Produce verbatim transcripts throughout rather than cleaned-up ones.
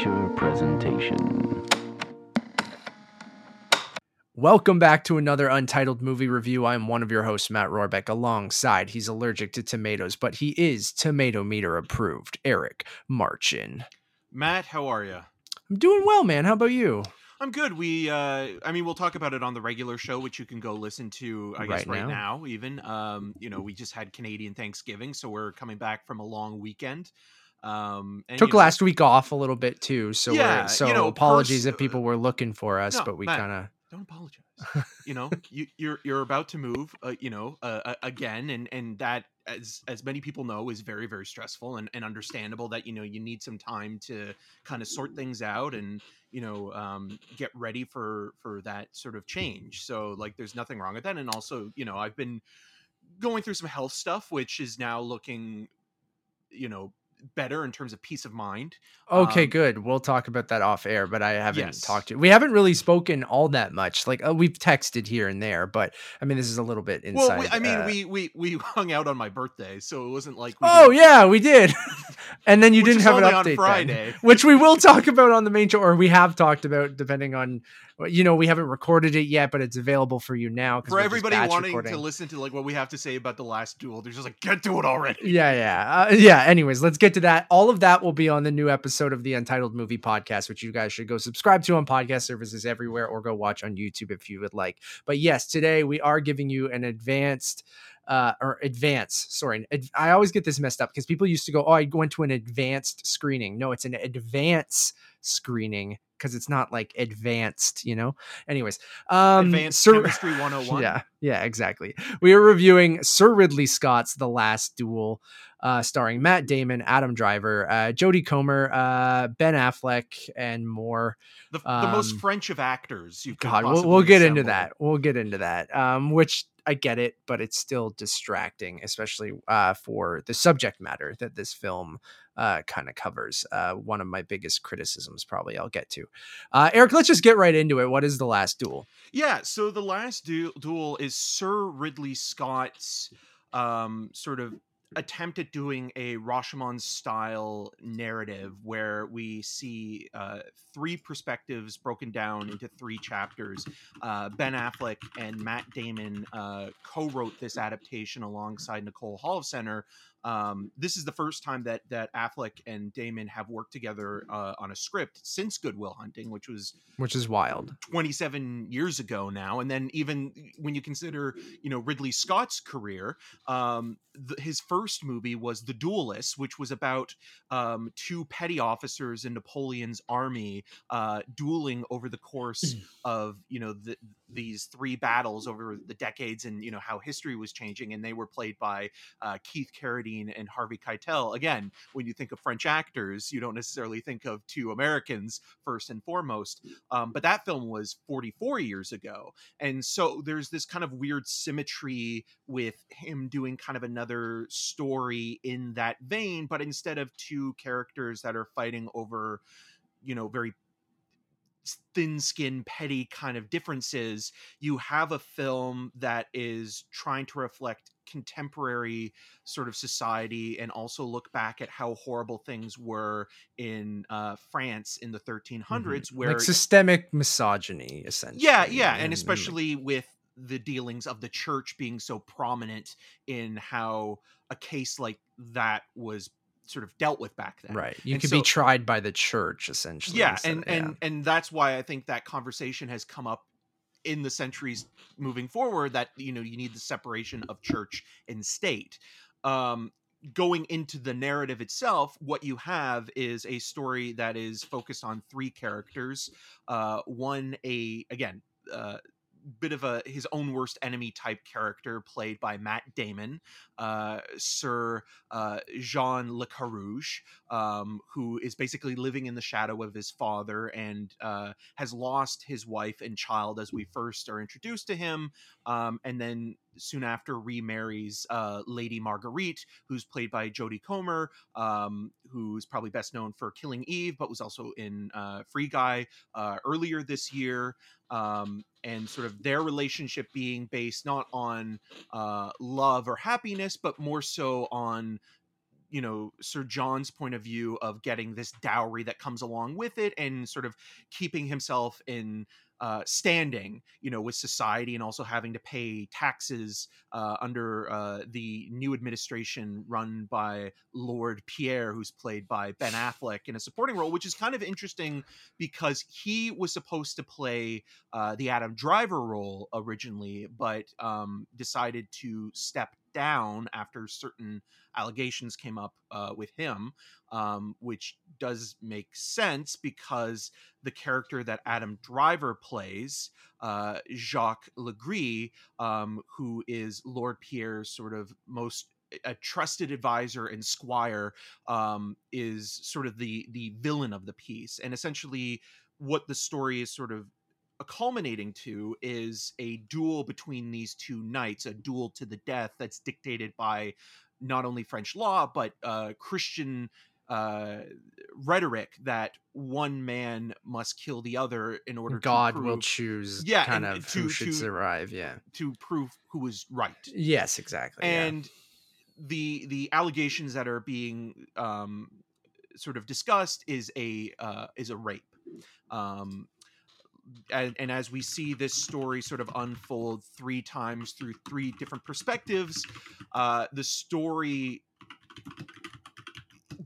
Feature presentation. Welcome back to another Untitled Movie Review. I'm one of your hosts, Matt Rohrbeck. Alongside, he's allergic to tomatoes, but he is tomato meter approved, Eric Marchin. Matt, how are you? I'm doing well, man. How about you? I'm good. We, uh, I mean, we'll talk about it on the regular show, which you can go listen to, I guess, right, right now. now even. Um, you know, we just had Canadian Thanksgiving, so we're coming back from a long weekend. Um, and, took you know, last week off a little bit too. So, yeah, we're, so you know, apologies pers- if people were looking for us, no, but we kind of don't apologize. You know, you, you're, you're about to move, uh, you know, uh, uh, again. And, and that, as, as many people know, is very, very stressful and, and understandable that, you know, you need some time to kind of sort things out and, you know, um, get ready for, for that sort of change. So like, there's nothing wrong with that. And also, you know, I've been going through some health stuff, which is now looking, you know, better in terms of peace of mind. Okay, um, good. We'll talk about that off air, but I haven't yes. talked to you. We haven't really spoken all that much. Like uh, we've texted here and there, but I mean, this is a little bit inside. Well, we, I mean, uh, we, we, we hung out on my birthday, so it wasn't like, we oh didn't... yeah, we did. And then you didn't have an update on Friday, then, which we will talk about on the main show, or we have talked about depending on, you know, we haven't recorded it yet, but it's available for you now. For everybody wanting recording. to listen to like what we have to say about The Last Duel, they're just like, get to it already. Yeah. Yeah. Uh, yeah. Anyways, let's get to that. All of that will be on the new episode of the Untitled Movie Podcast, which you guys should go subscribe to on podcast services everywhere, or go watch on YouTube if you would like. But yes, today we are giving you an advanced uh or advance sorry ad- I always get this messed up because people used to go, oh, I went to an advanced screening. No, it's an advance screening because it's not like advanced, you know. Anyways, um advanced Sir- chemistry one oh one. yeah yeah exactly. We are reviewing Sir Ridley Scott's The Last Duel, Uh, starring Matt Damon, Adam Driver, uh, Jodie Comer, uh, Ben Affleck, and more. The, um, the most French of actors. You God, we'll, we'll get assemble. into that. We'll get into that, um, which I get it, but it's still distracting, especially uh, for the subject matter that this film uh, kind of covers. Uh, one of my biggest criticisms, probably, I'll get to. Uh, Eric, let's just get right into it. What is The Last Duel? Yeah, so The Last du- Duel is Sir Ridley Scott's um, sort of attempt at doing a Rashomon style narrative where we see uh, three perspectives broken down into three chapters. Uh, Ben Affleck and Matt Damon uh, co-wrote this adaptation alongside Nicole Holofcener. Um, this is the first time that that Affleck and Damon have worked together uh, on a script since Good Will Hunting, which was which is wild, twenty-seven years ago now. And then even when you consider, you know, Ridley Scott's career, um, the, his first movie was The Duelist, which was about um, two petty officers in Napoleon's army uh, dueling over the course of, you know, the, these three battles over the decades, and you know how history was changing. And they were played by uh, Keith Carradine and Harvey Keitel. Again, when you think of French actors, you don't necessarily think of two Americans first and foremost. Um, but that film was forty-four years ago. And so there's this kind of weird symmetry with him doing kind of another story in that vein, but instead of two characters that are fighting over, you know, very thin-skinned, petty kind of differences, you have a film that is trying to reflect contemporary sort of society and also look back at how horrible things were in uh, France in the thirteen hundreds, mm-hmm. where like systemic misogyny, essentially. Yeah, yeah, and, and especially and... with the dealings of the church being so prominent in how a case like that was sort of dealt with back then. Right. You and could so, be tried by the church, essentially. Yeah, instead, and, yeah. and and that's why I think that conversation has come up in the centuries moving forward, that, you know, you need the separation of church and state. Um, going into the narrative itself, what you have is a story that is focused on three characters. Uh, one, a, again, uh, bit of a his own worst enemy type character played by Matt Damon, uh, Sir uh, Jean de Carrouges, um, who is basically living in the shadow of his father and uh, has lost his wife and child as we first are introduced to him, um, and then soon after remarries uh, Lady Marguerite, who's played by Jodie Comer, um, who's probably best known for Killing Eve, but was also in uh, Free Guy uh, earlier this year. Um, and sort of their relationship being based not on uh, love or happiness, but more so on you know, Sir John's point of view of getting this dowry that comes along with it and sort of keeping himself in uh, standing, you know, with society, and also having to pay taxes uh, under uh, the new administration run by Lord Pierre, who's played by Ben Affleck in a supporting role, which is kind of interesting because he was supposed to play uh, the Adam Driver role originally, but um, decided to step down after certain allegations came up uh, with him, um, which does make sense because the character that Adam Driver plays, uh, Jacques Legris, um, who is Lord Pierre's sort of most a trusted advisor and squire, um, is sort of the the villain of the piece. And essentially what the story is sort of culminating to is a duel between these two knights, a duel to the death that's dictated by not only French law, but uh, Christian uh, rhetoric that one man must kill the other in order God to God will choose yeah, kind of to, who should to, survive. Yeah. To prove who is right. Yes, exactly. And yeah. the, the allegations that are being um, sort of discussed is a, uh, is a rape. Um, And, and as we see this story sort of unfold three times through three different perspectives, uh, the story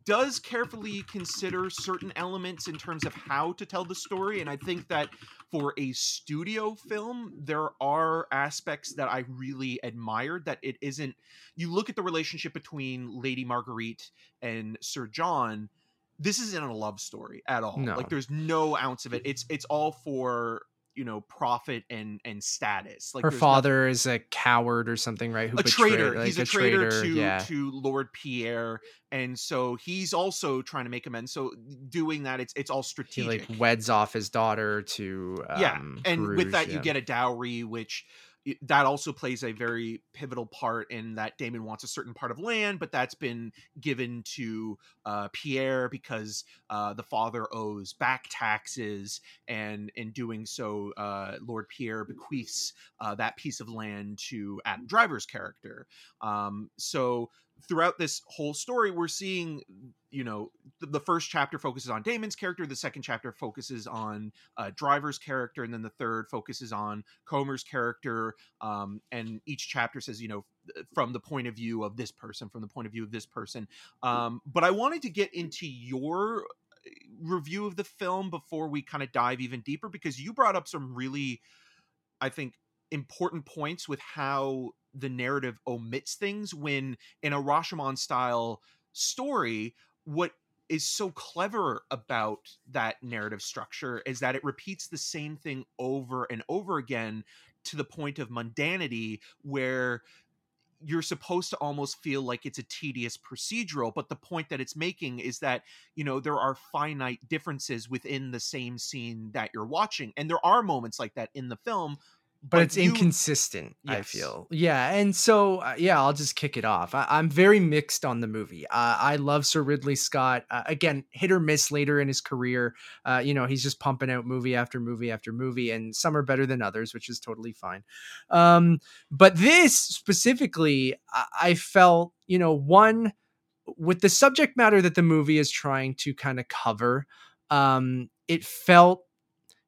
does carefully consider certain elements in terms of how to tell the story. And I think that for a studio film, there are aspects that I really admired, that it isn't. You look at the relationship between Lady Marguerite and Sir John. This isn't a love story at all. No. Like, there's no ounce of it. It's it's all for, you know, profit and and status. Like, her father nothing... is a coward or something, right? Who a traitor. Betrayed, like, he's a, a traitor, traitor to yeah. to Lord Pierre, and so he's also trying to make amends. So doing that, it's it's all strategic. He like weds off his daughter to um, yeah, and Bruges, with that yeah. you get a dowry, which. That also plays a very pivotal part in that Damon wants a certain part of land, but that's been given to uh, Pierre because uh, the father owes back taxes. And in doing so, uh, Lord Pierre bequeaths uh, that piece of land to Adam Driver's character. Um, so throughout this whole story, we're seeing, you know, th- the first chapter focuses on Damon's character. The second chapter focuses on uh, Driver's character. And then the third focuses on Comer's character. Um, and each chapter says, you know, from the point of view of this person, from the point of view of this person. Um, but I wanted to get into your review of the film before we kind of dive even deeper, because you brought up some really, I think, important points with how the narrative omits things, when in a Rashomon style story, what is so clever about that narrative structure is that it repeats the same thing over and over again to the point of mundanity, where you're supposed to almost feel like it's a tedious procedural. But the point that it's making is that, you know, there are finite differences within the same scene that you're watching. And there are moments like that in the film, But, but it's you, inconsistent, yes. I feel. Yeah. And so, uh, yeah, I'll just kick it off. I, I'm very mixed on the movie. Uh, I love Sir Ridley Scott. Uh, again, hit or miss later in his career. Uh, you know, he's just pumping out movie after movie after movie, and some are better than others, which is totally fine. Um, but this specifically, I, I felt, you know, one, with the subject matter that the movie is trying to kind of cover, um, it felt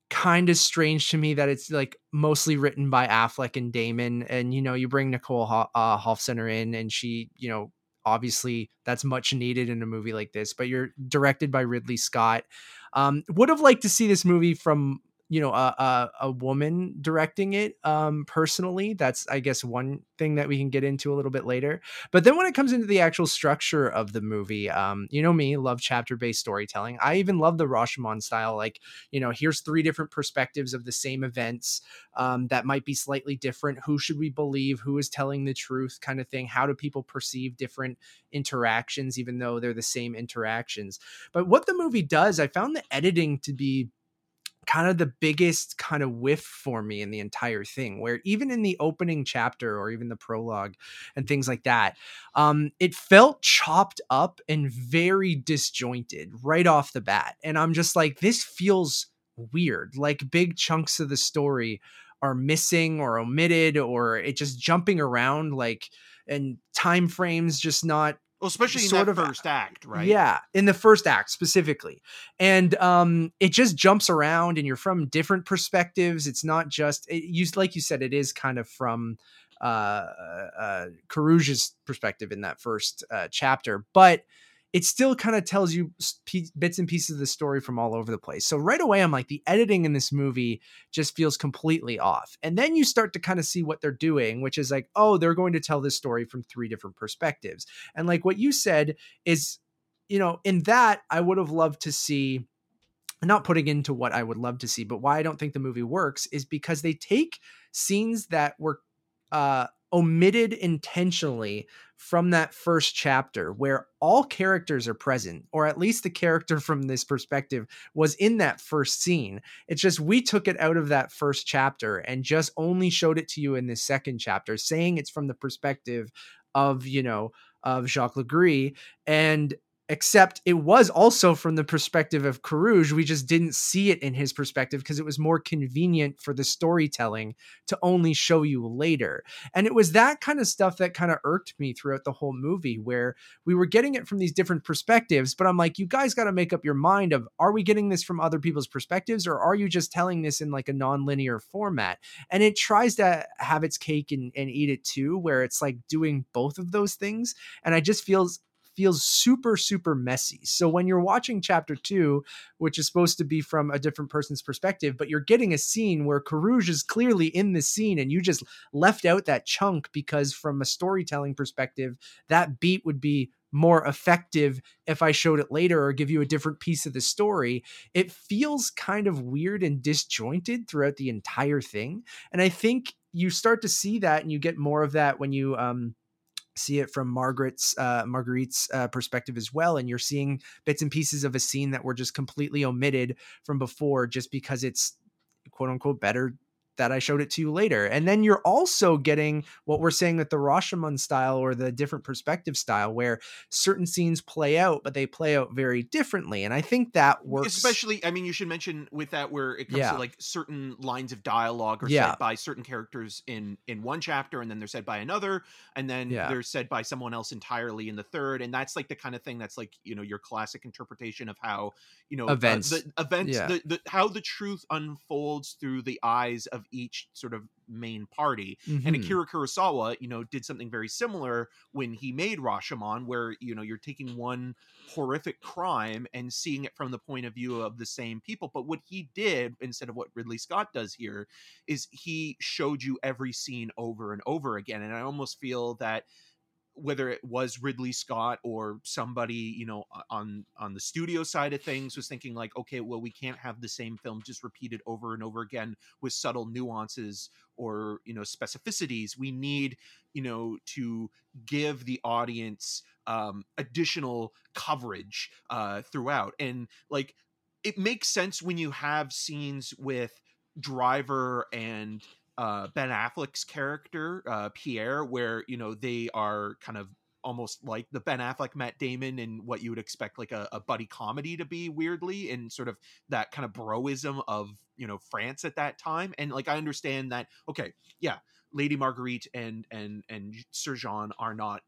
kind of strange to me that it's like mostly written by Affleck and Damon, and you know, you bring Nicole Ho- uh, Holofcener in, and she, you know, obviously that's much needed in a movie like this, but you're directed by Ridley Scott. Um, would have liked to see this movie from, you know, a, a, a woman directing it, um, personally. That's, I guess, one thing that we can get into a little bit later. But then when it comes into the actual structure of the movie, um, you know me, love chapter-based storytelling. I even love the Rashomon style. Like, you know, here's three different perspectives of the same events, um, that might be slightly different. Who should we believe? Who is telling the truth kind of thing? How do people perceive different interactions, even though they're the same interactions? But what the movie does, I found the editing to be kind of the biggest kind of whiff for me in the entire thing, where even in the opening chapter or even the prologue and things like that, um, it felt chopped up and very disjointed right off the bat. And I'm just like, this feels weird. Like, big chunks of the story are missing or omitted, or it just jumping around, like, and time frames just not, Well, especially in sort that of, first act, right? Yeah, in the first act specifically. And um, it just jumps around and you're from different perspectives. It's not just, it, you, like you said, it is kind of from uh, uh, Carrouges' perspective in that first uh, chapter. But it still kind of tells you p- bits and pieces of the story from all over the place. So right away, I'm like, the editing in this movie just feels completely off. And then you start to kind of see what they're doing, which is like, oh, they're going to tell this story from three different perspectives. And like what you said is, you know, in that I would have loved to see, not putting into what I would love to see, but why I don't think the movie works is because they take scenes that were, uh, omitted intentionally from that first chapter where all characters are present, or at least the character from this perspective was in that first scene. It's just, we took it out of that first chapter and just only showed it to you in this second chapter, saying it's from the perspective of, you know, of Jacques Legris, and except it was also from the perspective of Carrouges. We just didn't see it in his perspective because it was more convenient for the storytelling to only show you later. And it was that kind of stuff that kind of irked me throughout the whole movie, where we were getting it from these different perspectives, but I'm like, you guys got to make up your mind of, are we getting this from other people's perspectives, or are you just telling this in like a non-linear format? And it tries to have its cake and, and eat it too, where it's like doing both of those things. And I just feel feels super, super messy. So when you're watching chapter two, which is supposed to be from a different person's perspective, but you're getting a scene where Carrouges is clearly in the scene and you just left out that chunk because from a storytelling perspective, that beat would be more effective if I showed it later or give you a different piece of the story. It feels kind of weird and disjointed throughout the entire thing. And I think you start to see that, and you get more of that when you, um, see it from Margaret's uh, Marguerite's uh, perspective as well. And you're seeing bits and pieces of a scene that were just completely omitted from before, just because it's quote unquote better that I showed it to you later. And then you're also getting what we're saying with the Rashomon style, or the different perspective style, where certain scenes play out, but they play out very differently. And I think that works. Especially, I mean, you should mention with that, where it comes yeah. to like certain lines of dialogue are yeah. said by certain characters in, in one chapter, and then they're said by another, and then yeah. they're said by someone else entirely in the third. And that's like the kind of thing that's like, you know, your classic interpretation of how, you know, events, uh, the, events yeah. the, the, how the truth unfolds through the eyes of each sort of main party. Mm-hmm. And Akira Kurosawa, you know, did something very similar when he made Rashomon, where, you know, you're taking one horrific crime and seeing it from the point of view of the same people. But what he did, instead of what Ridley Scott does here, is he showed you every scene over and over again. And I almost feel that whether it was Ridley Scott or somebody, you know, on, on the studio side of things was thinking like, okay, well, we can't have the same film just repeated over and over again with subtle nuances or, you know, specificities. We need, you know, to give the audience um, additional coverage uh, throughout. And like, it makes sense when you have scenes with Driver and, Uh, Ben Affleck's character, uh, Pierre, where, you know, they are kind of almost like the Ben Affleck, Matt Damon, and what you would expect like a, a buddy comedy to be, weirdly, and sort of that kind of broism of, you know, France at that time. And like, I understand that, okay, yeah, Lady Marguerite and and and Sir Jean are not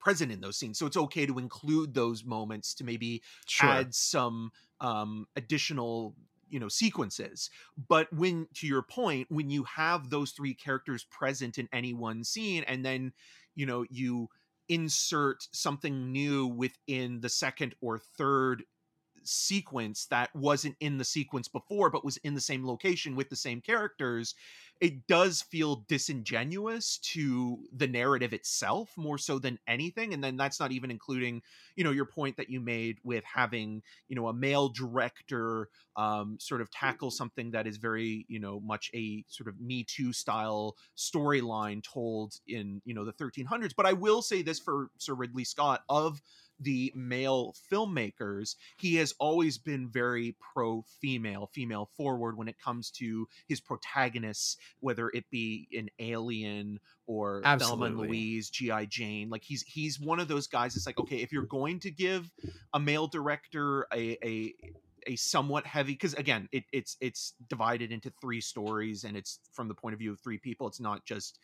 present in those scenes, so it's okay to include those moments to maybe sure. add some um, additional, you know, sequences. But when, to your point, when you have those three characters present in any one scene, and then, you know, you insert something new within the second or third sequence that wasn't in the sequence before, but was in the same location with the same characters, it does feel disingenuous to the narrative itself more so than anything. And then that's not even including, you know, your point that you made with having, you know, a male director um, sort of tackle something that is very, you know, much a sort of Me Too style storyline told in, you know, the thirteen hundreds. But I will say this for Sir Ridley Scott, of the male filmmakers, he has always been very pro-female, female forward when it comes to his protagonists, whether it be an Alien or Thelma Louise, G I Jane. Like he's he's one of those guys. It's like, okay, if you're going to give a male director a a a somewhat heavy, because again, it, it's it's divided into three stories, and it's from the point of view of three people. It's not just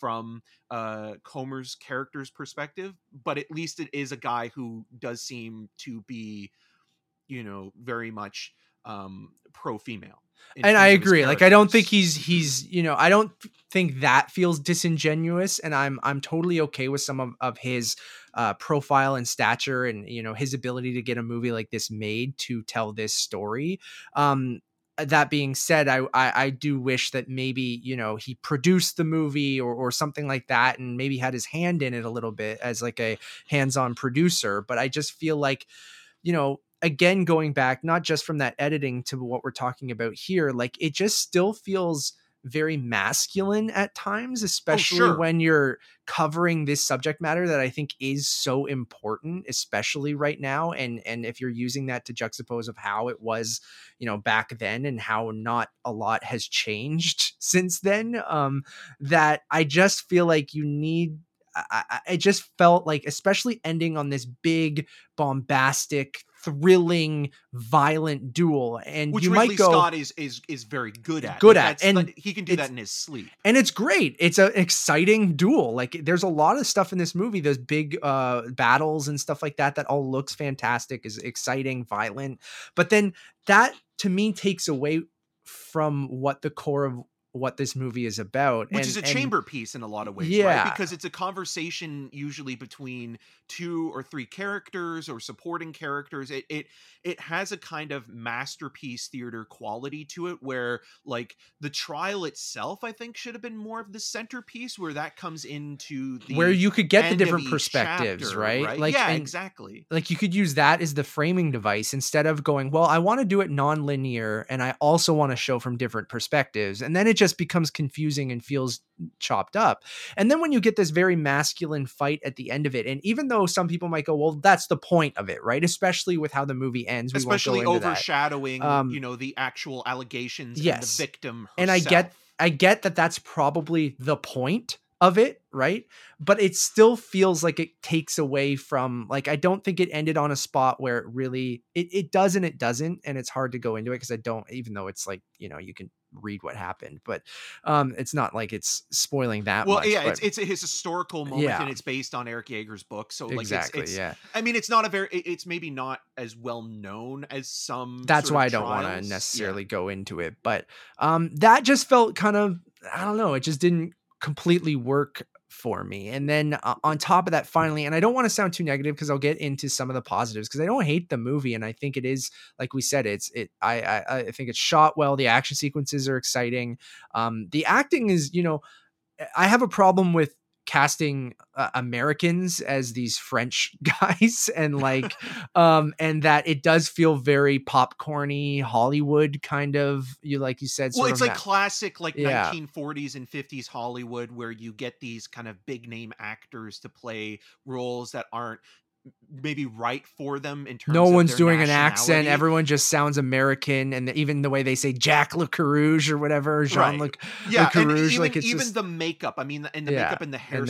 from uh, Comer's character's perspective, but at least it is a guy who does seem to be, you know, very much um, pro-female. And I agree. Like, I don't think he's he's you know, I don't think that feels disingenuous, and I'm I'm totally okay with some of, of his uh, profile and stature, and you know, his ability to get a movie like this made to tell this story. Um, that being said, I, I I do wish that maybe, you know, he produced the movie or or something like that, and maybe had his hand in it a little bit as like a hands-on producer. But I just feel like, you know, again, going back, not just from that editing to what we're talking about here, like it just still feels very masculine at times, especially oh, sure. when you're covering this subject matter that I think is so important, especially right now. And, and if you're using that to juxtapose of how it was, you know, back then and how not a lot has changed since then, um, that I just feel like you need, I, I just felt like, especially ending on this big, bombastic, thrilling, violent duel, and which you Ridley might go Scott is is is very good at good like at and he can do that in his sleep, and it's great. It's an exciting duel. Like, there's a lot of stuff in this movie, those big uh battles and stuff like that, that all looks fantastic, is exciting, violent, but then that to me takes away from what the core of what this movie is about, which and, is a and, chamber piece in a lot of ways, yeah, right? Because it's a conversation usually between two or three characters or supporting characters. It, it, it has a kind of masterpiece theater quality to it, where like the trial itself, I think, should have been more of the centerpiece, where that comes into the where you could get the different perspectives, chapter, right? right? Like, yeah, and, exactly. Like, you could use that as the framing device instead of going, well, I want to do it non-linear, and I also want to show from different perspectives. And then it just just becomes confusing and feels chopped up. And then when you get this very masculine fight at the end of it, and even though some people might go, well, that's the point of it, right? Especially with how the movie ends, we especially won't go overshadowing, um, you know, the actual allegations yes. and the victim herself. And I get, I get that that's probably the point of it, right? But it still feels like it takes away from, like, I don't think it ended on a spot where it really, it, it does and it doesn't, and it's hard to go into it because I don't, even though it's like, you know, you can read what happened, but um it's not like it's spoiling that well much, yeah but... it's, it's a historical moment, yeah. and it's based on Eric Jager's book, so like exactly it's, it's, yeah I mean, it's not a very it's maybe not as well known as some that's why I don't want to necessarily yeah. go into it, but um that just felt kind of, I don't know, it just didn't completely work for me. And then uh, on top of that, finally, and I don't want to sound too negative because I'll get into some of the positives, because I don't hate the movie, and I think it is, like we said, it's it I, I I think it's shot well, the action sequences are exciting, um the acting is, you know, I have a problem with casting uh, Americans as these French guys, and like um and that it does feel very popcorny Hollywood kind of, you like you said well it's like that. classic like yeah. nineteen forties and fifties Hollywood, where you get these kind of big name actors to play roles that aren't maybe right for them in terms no of no one's doing an accent, everyone just sounds American, and the, even the way they say Jacques Le Carrouge or whatever, Jean right. Le, yeah, Le Carrouge, even, like it's even just, the makeup I mean and the yeah, makeup and the hairstyling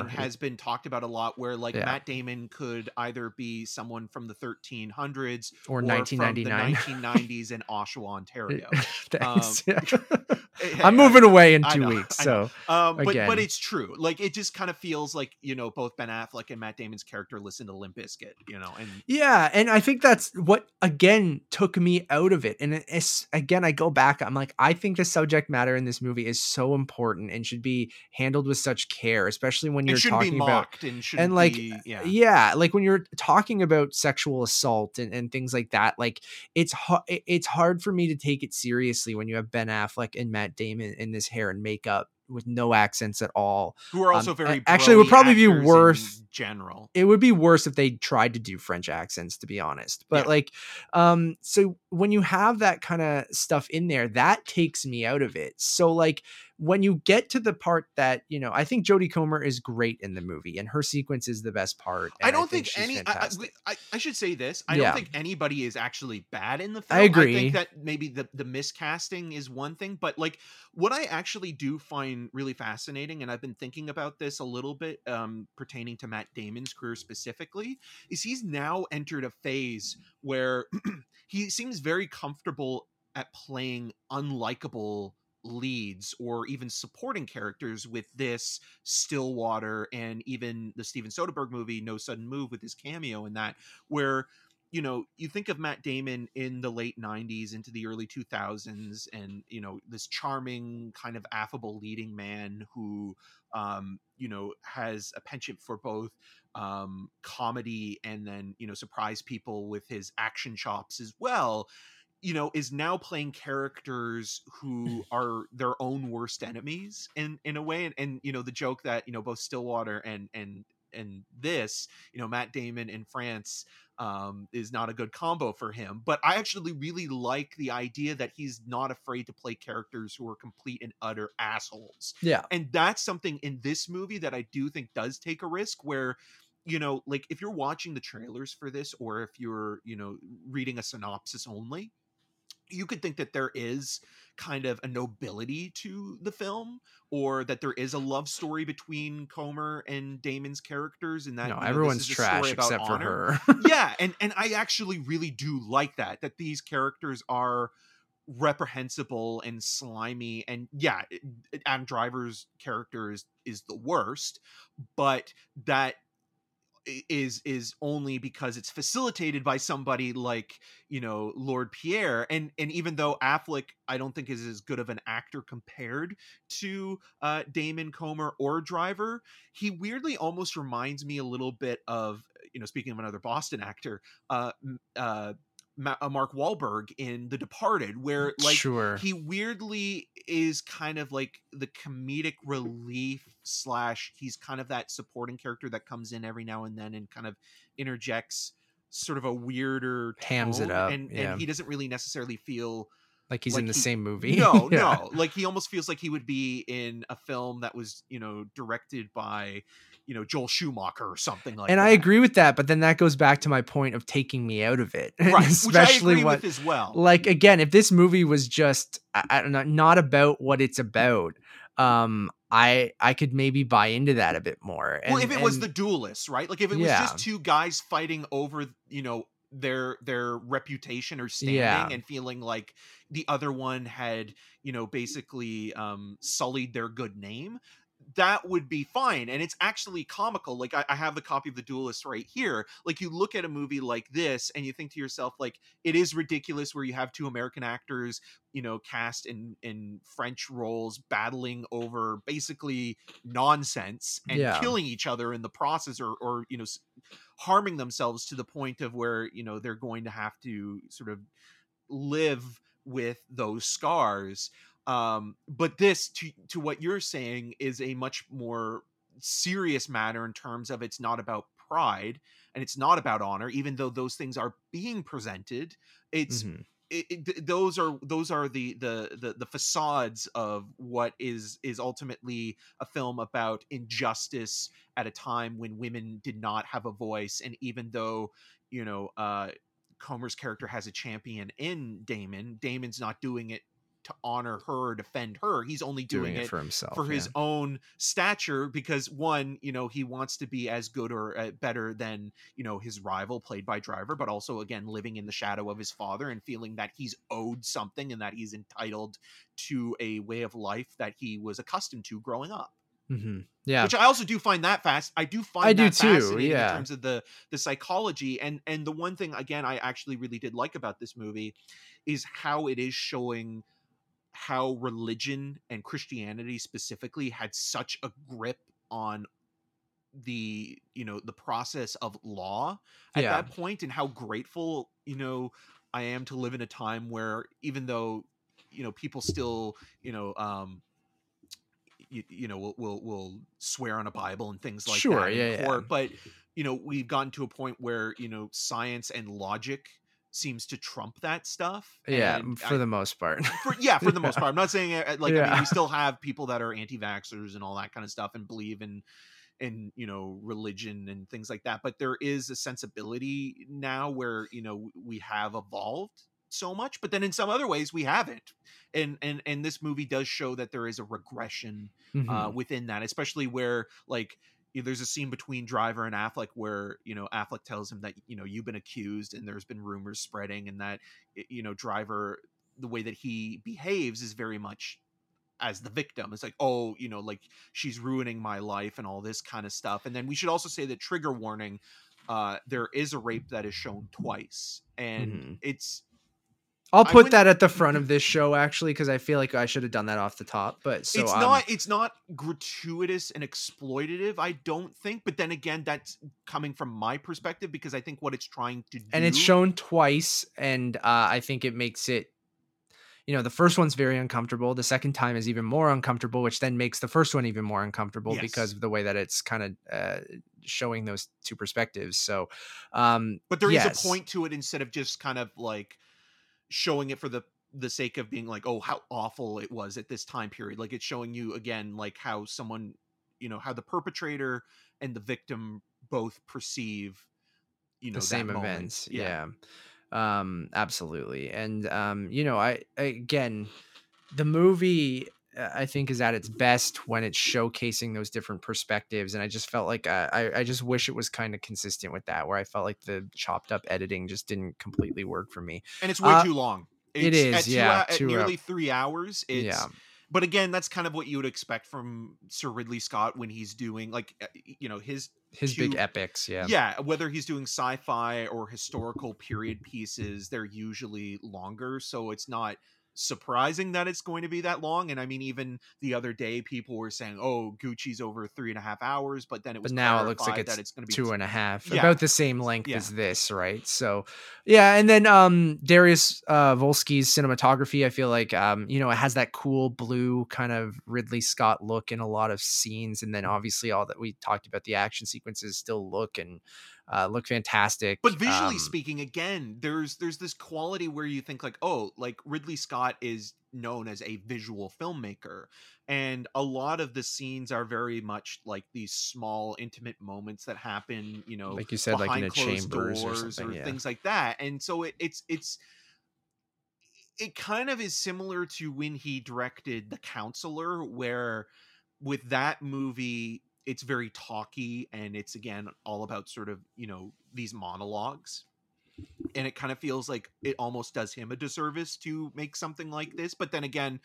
and the hair. has been talked about a lot, where like yeah. Matt Damon could either be someone from the thirteen hundreds or, or nineteen ninety-nine from the nineteen nineties in Oshawa, Ontario. Thanks. Um, yeah. hey, I'm moving I, away in two know, weeks so um, but, but it's true, like it just kind of feels like, you know, both Ben Affleck and Matt Damon's character listened to Limp Bizkit, you know, and yeah, and I think that's what again took me out of it. And it's, again, I go back, I'm like, I think the subject matter in this movie is so important and should be handled with such care, especially when you're talking be mocked about and, and like be, yeah. yeah, like when you're talking about sexual assault and, and things like that. Like it's hard, it's hard for me to take it seriously when you have Ben Affleck and Matt Damon in this hair and makeup with no accents at all, who are also um, very actually it would probably be worse in general. It would be worse if they tried to do French accents, to be honest, but yeah. like um so when you have that kind of stuff in there, that takes me out of it. So like when you get to the part that, you know, I think Jodie Comer is great in the movie and her sequence is the best part. And I don't I think, think any, I, I, I should say this. I yeah. don't think anybody is actually bad in the film. I agree. I think that maybe the, the miscasting is one thing, but like what I actually do find really fascinating, and I've been thinking about this a little bit um, pertaining to Matt Damon's career specifically, is he's now entered a phase where he seems very comfortable at playing unlikable leads or even supporting characters with this Stillwater and even the Steven Soderbergh movie, No Sudden Move, with his cameo in that, where, you know, you think of Matt Damon in the late nineties into the early two thousands and, you know, this charming kind of affable leading man who, um, you know, has a penchant for both um, comedy and then, you know, surprise people with his action chops as well, you know, is now playing characters who are their own worst enemies in, in a way. And, and, you know, the joke that, you know, both Stillwater and, and, and this, you know, Matt Damon in France um, is not a good combo for him, but I actually really like the idea that he's not afraid to play characters who are complete and utter assholes. Yeah. And that's something in this movie that I do think does take a risk where, you know, like if you're watching the trailers for this, or if you're, you know, reading a synopsis only, you could think that there is kind of a nobility to the film, or that there is a love story between Comer and Damon's characters, and that no, you know, everyone's trash except honor. for her. yeah, and and I actually really do like that that these characters are reprehensible and slimy, and yeah, Adam Driver's character is, is the worst, but that is is only because it's facilitated by somebody like, you know, Lord Pierre. And and even though Affleck, I don't think is as good of an actor compared to uh, Damon, Comer, or Driver, he weirdly almost reminds me a little bit of, you know, speaking of another Boston actor, uh, uh, Mark Wahlberg in The Departed, where like sure. he weirdly is kind of like the comedic relief slash he's kind of that supporting character that comes in every now and then and kind of interjects sort of a weirder hams it up, and, yeah. and he doesn't really necessarily feel like he's like in the he, same movie. No, yeah. no. Like he almost feels like he would be in a film that was, you know, directed by, you know, Joel Schumacher or something like and that. And I agree with that. But then that goes back to my point of taking me out of it. Right. Especially Which I agree what, with as well. Like, again, if this movie was just I don't know, not about what it's about, um, I I could maybe buy into that a bit more. And, well, if it and, was The Duelist, right? Like if it was yeah. just two guys fighting over, you know, their their reputation or standing yeah. and feeling like the other one had, you know, basically um sullied their good name, that would be fine. And it's actually comical. Like I, I have the copy of The Duelist right here. Like you look at a movie like this and you think to yourself, like, it is ridiculous where you have two American actors, you know, cast in, in French roles battling over basically nonsense and yeah. killing each other in the process, or, or, you know, harming themselves to the point of where, you know, they're going to have to sort of live with those scars. Um, but this, to, to what you're saying, is a much more serious matter in terms of it's not about pride and it's not about honor, even though those things are being presented. It's mm-hmm. it, it, those are those are the, the the the facades of what is is ultimately a film about injustice at a time when women did not have a voice. And even though, you know, uh, Comer's character has a champion in Damon, Damon's not doing it to honor her, defend her. He's only doing, doing it, it for himself, for yeah. his own stature, because one, you know, he wants to be as good or uh, better than, you know, his rival played by Driver, but also again, living in the shadow of his father and feeling that he's owed something and that he's entitled to a way of life that he was accustomed to growing up. Mm-hmm. Yeah. Which I also do find that fast. I do find I that do fascinating too, yeah. in terms of the, the psychology. And, and the one thing, again, I actually really did like about this movie is how it is showing how religion and Christianity specifically had such a grip on the, you know, the process of law at yeah. that point, and how grateful, you know, I am to live in a time where, even though, you know, people still, you know, um, you, you know, will, will, will swear on a Bible and things like sure, that. Sure, yeah, yeah. But, you know, we've gotten to a point where, you know, science and logic seems to trump that stuff. Yeah, and for I, the most part. For, yeah, for the most part. I'm not saying like yeah. I mean, we still have people that are anti-vaxxers and all that kind of stuff and believe in in you know religion and things like that. But there is a sensibility now where you know we have evolved so much, but then in some other ways we haven't. And and and this movie does show that there is a regression mm-hmm. uh, within that, especially where like. There's a scene between Driver and Affleck where, you know, Affleck tells him that, you know, you've been accused and there's been rumors spreading, and that, you know, Driver, the way that he behaves is very much as the victim. It's like, oh, you know, like she's ruining my life and all this kind of stuff. And then we should also say that, trigger warning, uh, there is a rape that is shown twice, and mm-hmm. it's, I'll put that at the front of this show, actually, because I feel like I should have done that off the top. But so it's not um, it's not gratuitous and exploitative, I don't think. But then again, that's coming from my perspective, because I think what it's trying to do. And it's shown twice. And uh, I think it makes it, you know, the first one's very uncomfortable. The second time is even more uncomfortable, which then makes the first one even more uncomfortable yes. because of the way that it's kind of uh, showing those two perspectives. So, um, but there yes. is a point to it, instead of just kind of like showing it for the the sake of being like, oh, how awful it was at this time period. Like, it's showing you again, like how someone, you know, how the perpetrator and the victim both perceive, you know, the same moment. events. Yeah. yeah. Um, absolutely. And, um, you know, I, again, the movie I think is at its best when it's showcasing those different perspectives. And I just felt like, uh, I, I just wish it was kind of consistent with that, where I felt like the chopped up editing just didn't completely work for me. And it's way uh, too long. It's, it is. At yeah. Two, uh, at nearly up. three hours. It's, yeah. But again, that's kind of what you would expect from Sir Ridley Scott when he's doing, like, you know, his, his two, big epics. Yeah. Yeah. Whether he's doing sci-fi or historical period pieces, they're usually longer. So it's not surprising that it's going to be that long. And I mean, even the other day people were saying, oh, Gucci's over three and a half hours, but then it was, but now it looks like it's, it's going to be two and a half yeah. about the same length yeah. as this, right? So yeah. And then um Darius uh Volsky's cinematography, I feel like um you know, it has that cool blue kind of Ridley Scott look in a lot of scenes, and then obviously all that we talked about, the action sequences still look and Uh, look fantastic. But visually um, speaking, again, there's there's this quality where you think like, oh, like Ridley Scott is known as a visual filmmaker, and a lot of the scenes are very much like these small, intimate moments that happen, you know, like you said, like in a chambers or, something, or yeah. things like that. And so it, it's it's it kind of is similar to when he directed The Counselor, where with that movie, it's very talky, and it's again all about sort of, you know, these monologues, and it kind of feels like it almost does him a disservice to make something like this. But then again,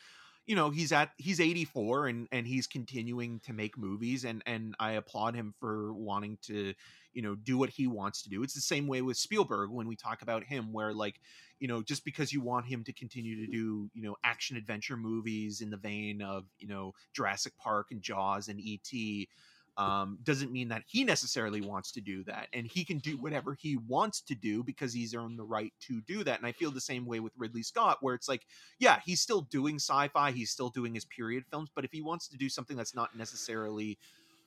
you know, he's at, he's eighty-four and, and he's continuing to make movies, and, and I applaud him for wanting to, you know, do what he wants to do. It's the same way with Spielberg when we talk about him, where like, you know, just because you want him to continue to do, you know, action adventure movies in the vein of, you know, Jurassic Park and Jaws and E T, um, doesn't mean that he necessarily wants to do that, and he can do whatever he wants to do because he's earned the right to do that. And I feel the same way with Ridley Scott, where it's like, yeah, he's still doing sci-fi, he's still doing his period films, but if he wants to do something that's not necessarily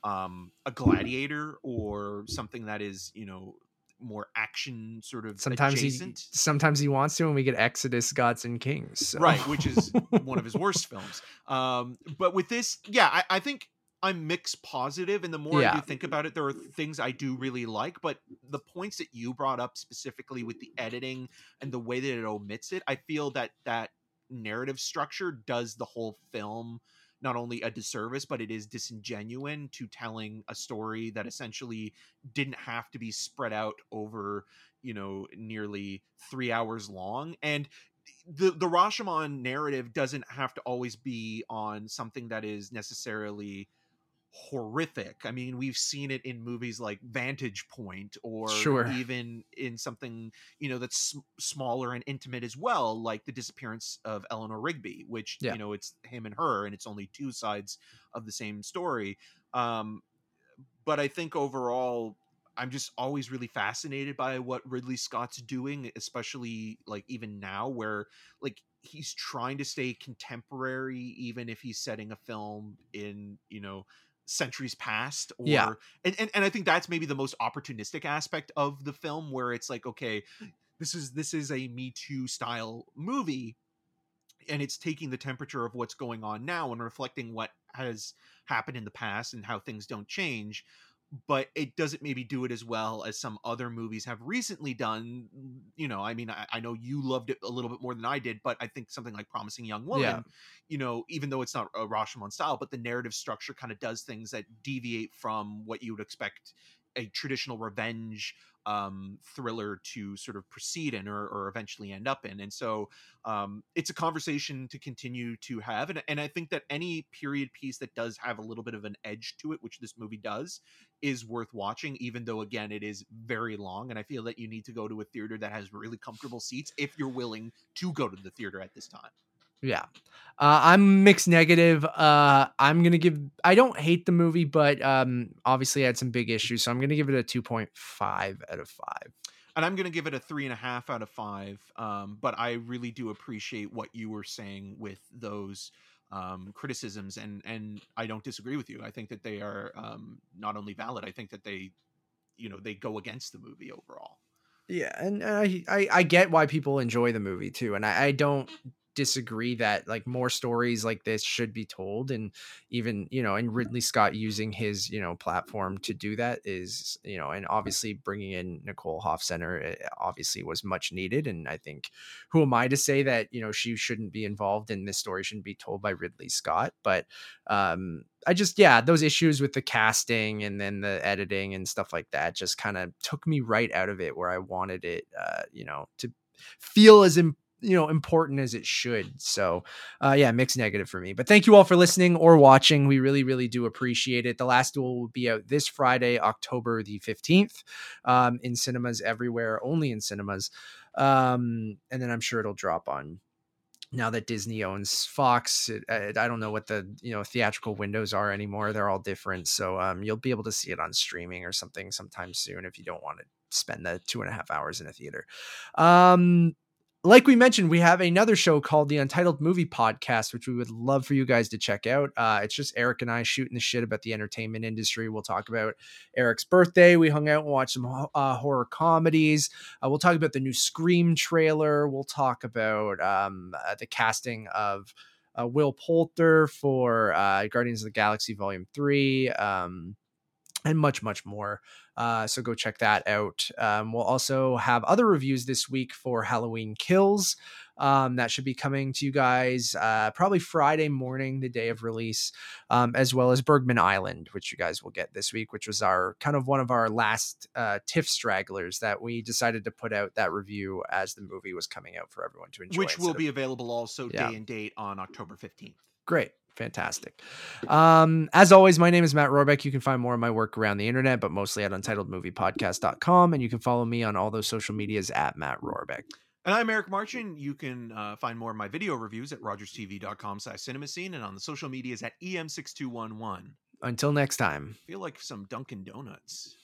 um, a Gladiator or something that is, you know, more action sort of sometimes adjacent. he sometimes he wants to, and we get Exodus, Gods and Kings, so. Right, which is one of his worst films. Um, but with this, yeah, I, I think I'm mixed positive, and the more yeah. I do think about it, there are things I do really like, but the points that you brought up specifically with the editing and the way that it omits it, I feel that that narrative structure does the whole film not only a disservice, but it is disingenuous to telling a story that essentially didn't have to be spread out over, you know, nearly three hours long. And the the Rashomon narrative doesn't have to always be on something that is necessarily horrific. I mean, we've seen it in movies like Vantage Point, or sure. even in something, you know, that's smaller and intimate as well, like The Disappearance of Eleanor Rigby, which yeah. you know, it's him and her, and it's only two sides of the same story. Um, but I think overall, I'm just always really fascinated by what Ridley Scott's doing, especially like even now, where like he's trying to stay contemporary, even if he's setting a film in, you know, centuries past, or yeah. and, and and I think that's maybe the most opportunistic aspect of the film, where it's like, okay, this is this is a Me Too style movie, and it's taking the temperature of what's going on now and reflecting what has happened in the past and how things don't change. But it doesn't maybe do it as well as some other movies have recently done. You know, I mean, I, I know you loved it a little bit more than I did, but I think something like Promising Young Woman, yeah. you know, even though it's not a Rashomon style, but the narrative structure kind of does things that deviate from what you would expect a traditional revenge um, thriller to sort of proceed in or, or eventually end up in. And so um, it's a conversation to continue to have. And, and I think that any period piece that does have a little bit of an edge to it, which this movie does, is worth watching, even though, again, it is very long. And I feel that you need to go to a theater that has really comfortable seats if you're willing to go to the theater at this time. Yeah. Uh, I'm mixed negative. Uh, I'm going to give, I don't hate the movie, but um, obviously I had some big issues. So I'm going to give it a two point five out of five. And I'm going to give it a three and a half out of five. Um, but I really do appreciate what you were saying with those um, criticisms. And, and I don't disagree with you. I think that they are um, not only valid, I think that they, you know, they go against the movie overall. Yeah. And I, I, I get why people enjoy the movie too. And I, I don't disagree that like more stories like this should be told, and even, you know, and Ridley Scott using his, you know, platform to do that is, you know, and obviously bringing in Nicole Holofcener obviously was much needed. And I think, who am I to say that, you know, she shouldn't be involved and this story shouldn't be told by Ridley Scott? But um I just, yeah, those issues with the casting and then the editing and stuff like that just kind of took me right out of it, where I wanted it uh you know to feel as important you know, important as it should. So uh, yeah, mixed negative for me, but thank you all for listening or watching. We really, really do appreciate it. The Last Duel will be out this Friday, October the fifteenth, um, in cinemas everywhere, only in cinemas. Um, and then I'm sure it'll drop on, now that Disney owns Fox, it, it, I don't know what the, you know, theatrical windows are anymore. They're all different. So um, you'll be able to see it on streaming or something sometime soon, if you don't want to spend the two and a half hours in a theater. Um, Like we mentioned, we have another show called the Untitled Movie Podcast, which we would love for you guys to check out. Uh, it's just Eric and I shooting the shit about the entertainment industry. We'll talk about Eric's birthday. We hung out and watched some uh, horror comedies. Uh, we'll talk about the new Scream trailer. We'll talk about um, uh, the casting of uh, Will Poulter for uh, Guardians of the Galaxy Volume three. Um And much, much more. Uh, so go check that out. Um, we'll also have other reviews this week for Halloween Kills. Um, that should be coming to you guys uh, probably Friday morning, the day of release, um, as well as Bergman Island, which you guys will get this week, which was our kind of one of our last uh, TIFF stragglers that we decided to put out that review as the movie was coming out for everyone to enjoy. Which will be of, available also yeah. day and date on October fifteenth. Great. Fantastic. Um, as always, my name is Matt Rohrbeck. You can find more of my work around the internet, but mostly at untitled movie podcast dot com. And you can follow me on all those social medias at Matt Rohrbeck. And I'm Eric Marchin. You can uh, find more of my video reviews at rogers t v dot com slash cinema scene and on the social medias at E M six two one one. Until next time. I feel like some Dunkin' Donuts.